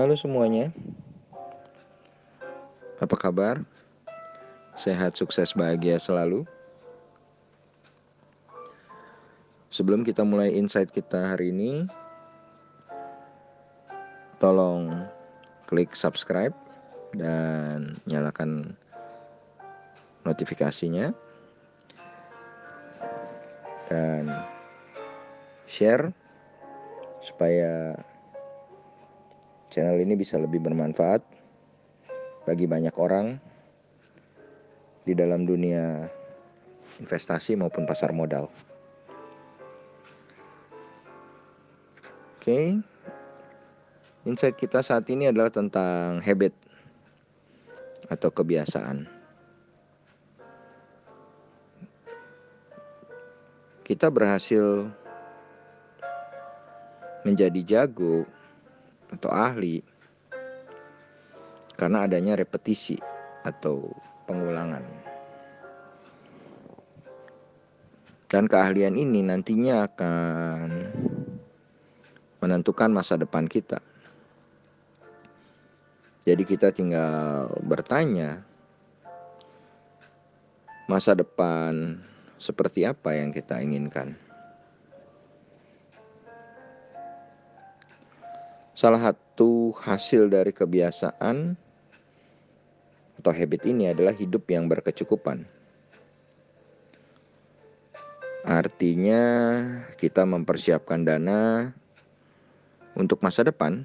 Halo semuanya, apa kabar? Sehat, sukses, bahagia selalu. Sebelum kita mulai insight kita hari ini, tolong klik subscribe dan nyalakan notifikasinya, dan share supaya channel ini bisa lebih bermanfaat bagi banyak orang di dalam dunia investasi maupun pasar modal. Oke, insight kita saat ini adalah tentang habit atau kebiasaan. Kita berhasil menjadi jago atau ahli karena adanya repetisi atau pengulangan, dan keahlian ini nantinya akan menentukan masa depan kita. Jadi kita tinggal bertanya, masa depan seperti apa yang kita inginkan. Salah satu hasil dari kebiasaan atau habit ini adalah hidup yang berkecukupan. Artinya kita mempersiapkan dana untuk masa depan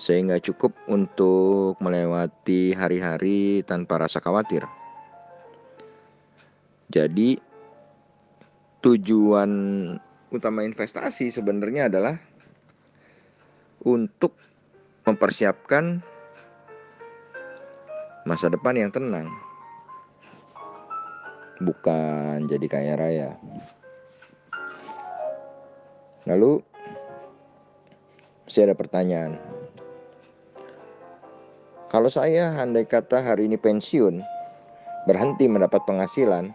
sehingga cukup untuk melewati hari-hari tanpa rasa khawatir. Jadi tujuan utama investasi sebenarnya adalah untuk mempersiapkan masa depan yang tenang, bukan jadi kaya raya. Lalu saya ada pertanyaan, kalau saya andai kata hari ini pensiun, berhenti mendapat penghasilan,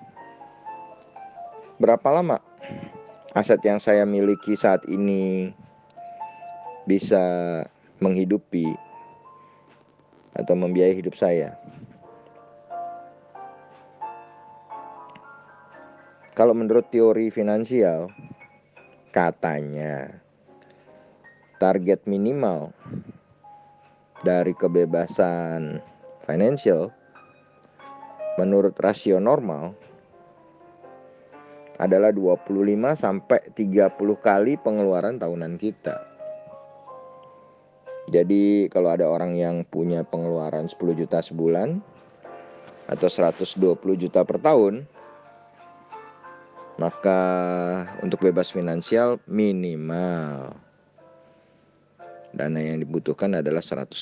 berapa lama aset yang saya miliki saat ini bisa menghidupi atau membiayai hidup saya? Kalau menurut teori finansial, katanya target minimal dari kebebasan financial menurut rasio normal adalah 25 sampai 30 kali pengeluaran tahunan kita. Jadi kalau ada orang yang punya pengeluaran 10 juta sebulan atau 120 juta per tahun, maka untuk bebas finansial minimal dana yang dibutuhkan adalah 120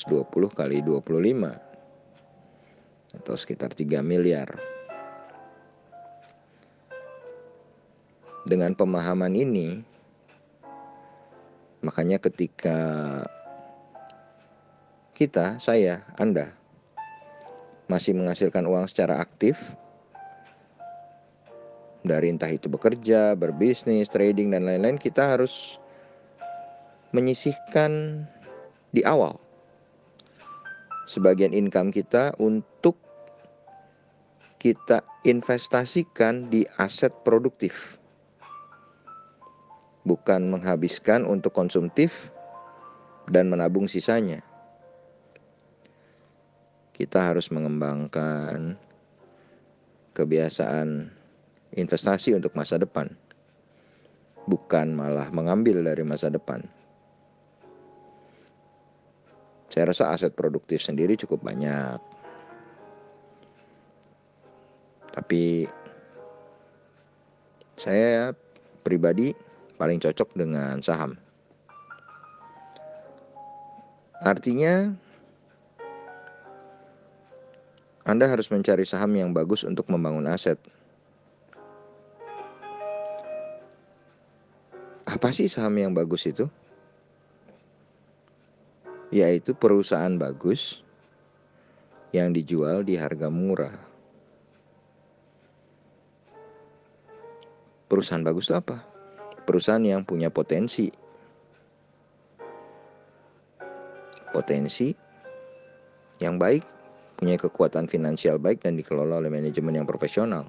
kali 25 atau sekitar 3 miliar. Dengan pemahaman ini, makanya ketika kita, saya, Anda masih menghasilkan uang secara aktif dari entah itu bekerja, berbisnis, trading, dan lain-lain, kita harus menyisihkan di awal sebagian income kita untuk kita investasikan di aset produktif, bukan menghabiskan untuk konsumtif dan menabung sisanya. Kita harus mengembangkan kebiasaan investasi untuk masa depan, bukan malah mengambil dari masa depan. Saya rasa aset produktif sendiri cukup banyak, tapi saya pribadi paling cocok dengan saham. Artinya Anda harus mencari saham yang bagus untuk membangun aset. Apa sih saham yang bagus itu? Yaitu perusahaan bagus yang dijual di harga murah. Perusahaan bagus itu apa? Perusahaan yang punya potensi, potensi yang baik, punya kekuatan finansial baik, dan dikelola oleh manajemen yang profesional.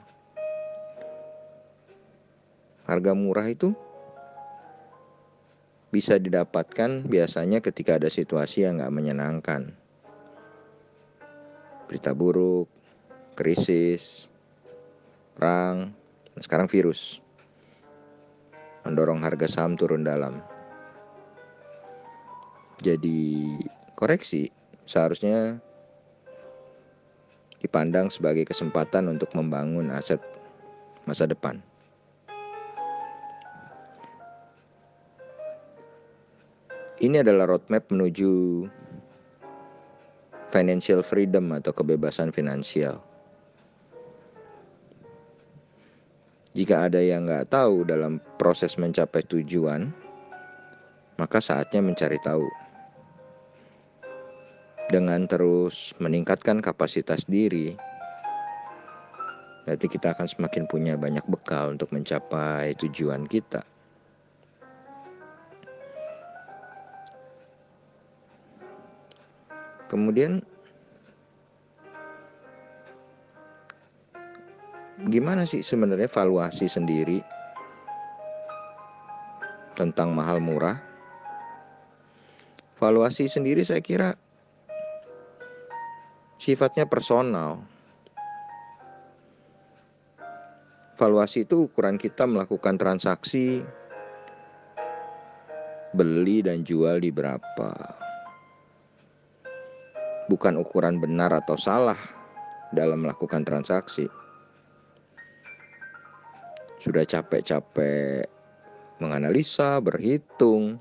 Harga murah itu bisa didapatkan biasanya ketika ada situasi yang nggak menyenangkan. Berita buruk, krisis, perang, dan sekarang virus. Mendorong harga saham turun dalam. Jadi koreksi seharusnya dipandang sebagai kesempatan untuk membangun aset masa depan. Ini adalah roadmap menuju financial freedom atau kebebasan finansial. Jika ada yang nggak tahu dalam proses mencapai tujuan, maka saatnya mencari tahu. Dengan terus meningkatkan kapasitas diri, nanti kita akan semakin punya banyak bekal untuk mencapai tujuan kita. Kemudian gimana sih sebenarnya valuasi sendiri tentang mahal murah? Valuasi sendiri saya kira sifatnya personal. Valuasi itu ukuran kita melakukan transaksi beli dan jual di berapa. Bukan ukuran benar atau salah dalam melakukan transaksi. Sudah capek-capek menganalisa, berhitung,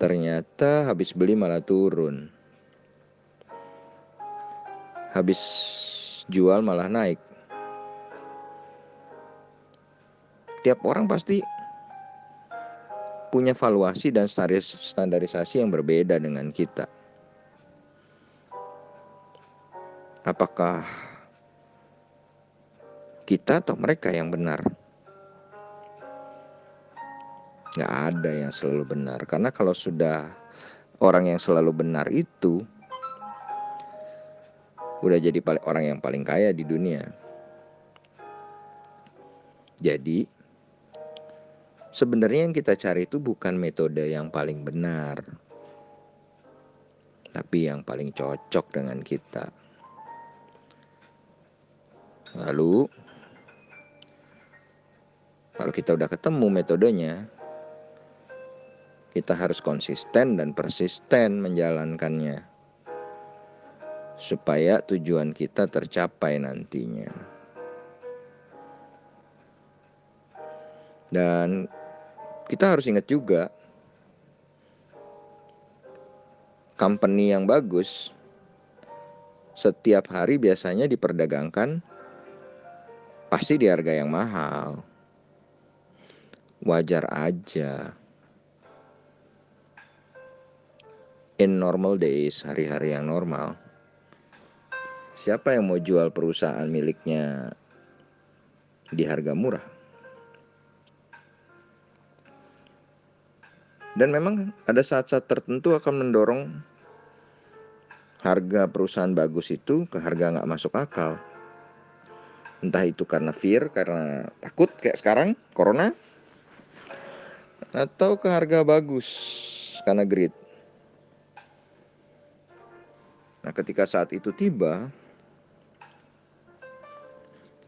ternyata habis beli malah turun, habis jual malah naik. Tiap orang pasti punya valuasi dan standarisasi yang berbeda dengan kita. Apakah kita atau mereka yang benar? Gak ada yang selalu benar, karena kalau sudah orang yang selalu benar itu udah jadi orang yang paling kaya di dunia. Jadi sebenarnya yang kita cari itu bukan metode yang paling benar, tapi yang paling cocok dengan kita. Lalu, kalau kita udah ketemu metodenya, kita harus konsisten dan persisten menjalankannya, supaya tujuan kita tercapai nantinya. Dan kita harus ingat juga, company yang bagus setiap hari biasanya diperdagangkan pasti di harga yang mahal. Wajar aja. In normal days, hari-hari yang normal, siapa yang mau jual perusahaan miliknya di harga murah? Dan memang ada saat-saat tertentu akan mendorong harga perusahaan bagus itu ke harga nggak masuk akal. Entah itu karena fear, karena takut kayak sekarang, corona. Atau ke harga bagus, karena greed. Nah, ketika saat itu tiba,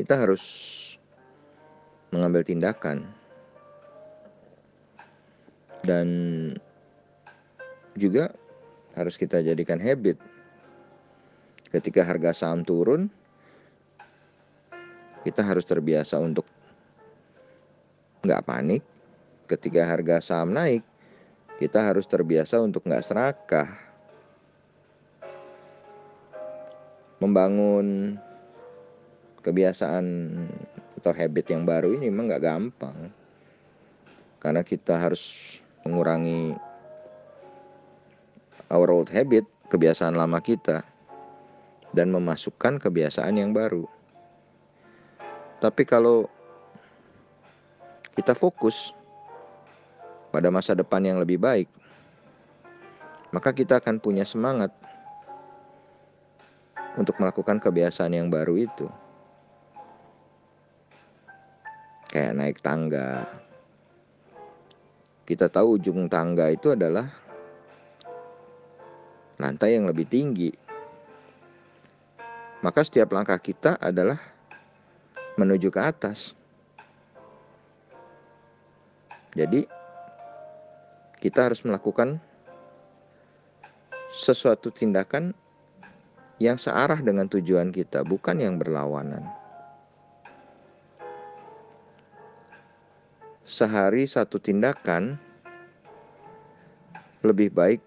kita harus mengambil tindakan. Dan juga harus kita jadikan habit. Ketika harga saham turun, kita harus terbiasa untuk nggak panik. Ketika harga saham naik, kita harus terbiasa untuk nggak serakah. Membangun kebiasaan atau habit yang baru ini memang nggak gampang, karena kita harus mengurangi our old habit, kebiasaan lama kita, dan memasukkan kebiasaan yang baru. Tapi kalau kita fokus pada masa depan yang lebih baik, maka kita akan punya semangat untuk melakukan kebiasaan yang baru itu. Kayak naik tangga. Kita tahu ujung tangga itu adalah lantai yang lebih tinggi. Maka setiap langkah kita adalah menuju ke atas. Jadi kita harus melakukan sesuatu tindakan yang searah dengan tujuan kita, bukan yang berlawanan. Sehari satu tindakan lebih baik.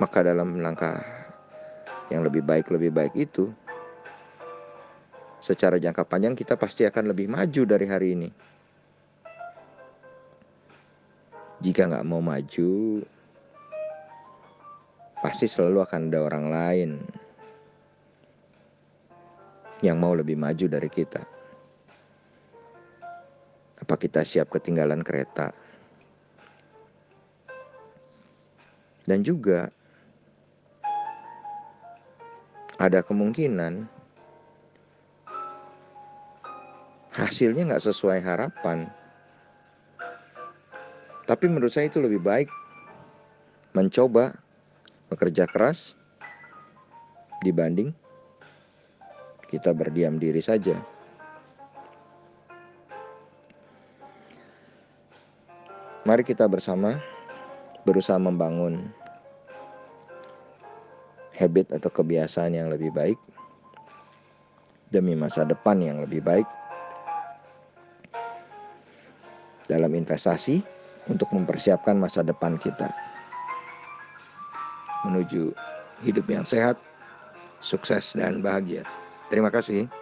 Maka dalam langkah yang lebih baik itu, secara jangka panjang kita pasti akan lebih maju dari hari ini. Jika nggak mau maju, pasti selalu akan ada orang lain yang mau lebih maju dari kita. Apa kita siap ketinggalan kereta? Dan juga ada kemungkinan hasilnya nggak sesuai harapan. Tapi menurut saya itu lebih baik mencoba bekerja keras dibanding kita berdiam diri saja. Mari kita bersama berusaha membangun habit atau kebiasaan yang lebih baik demi masa depan yang lebih baik dalam investasi untuk mempersiapkan masa depan kita menuju hidup yang sehat, sukses, dan bahagia. Terima kasih.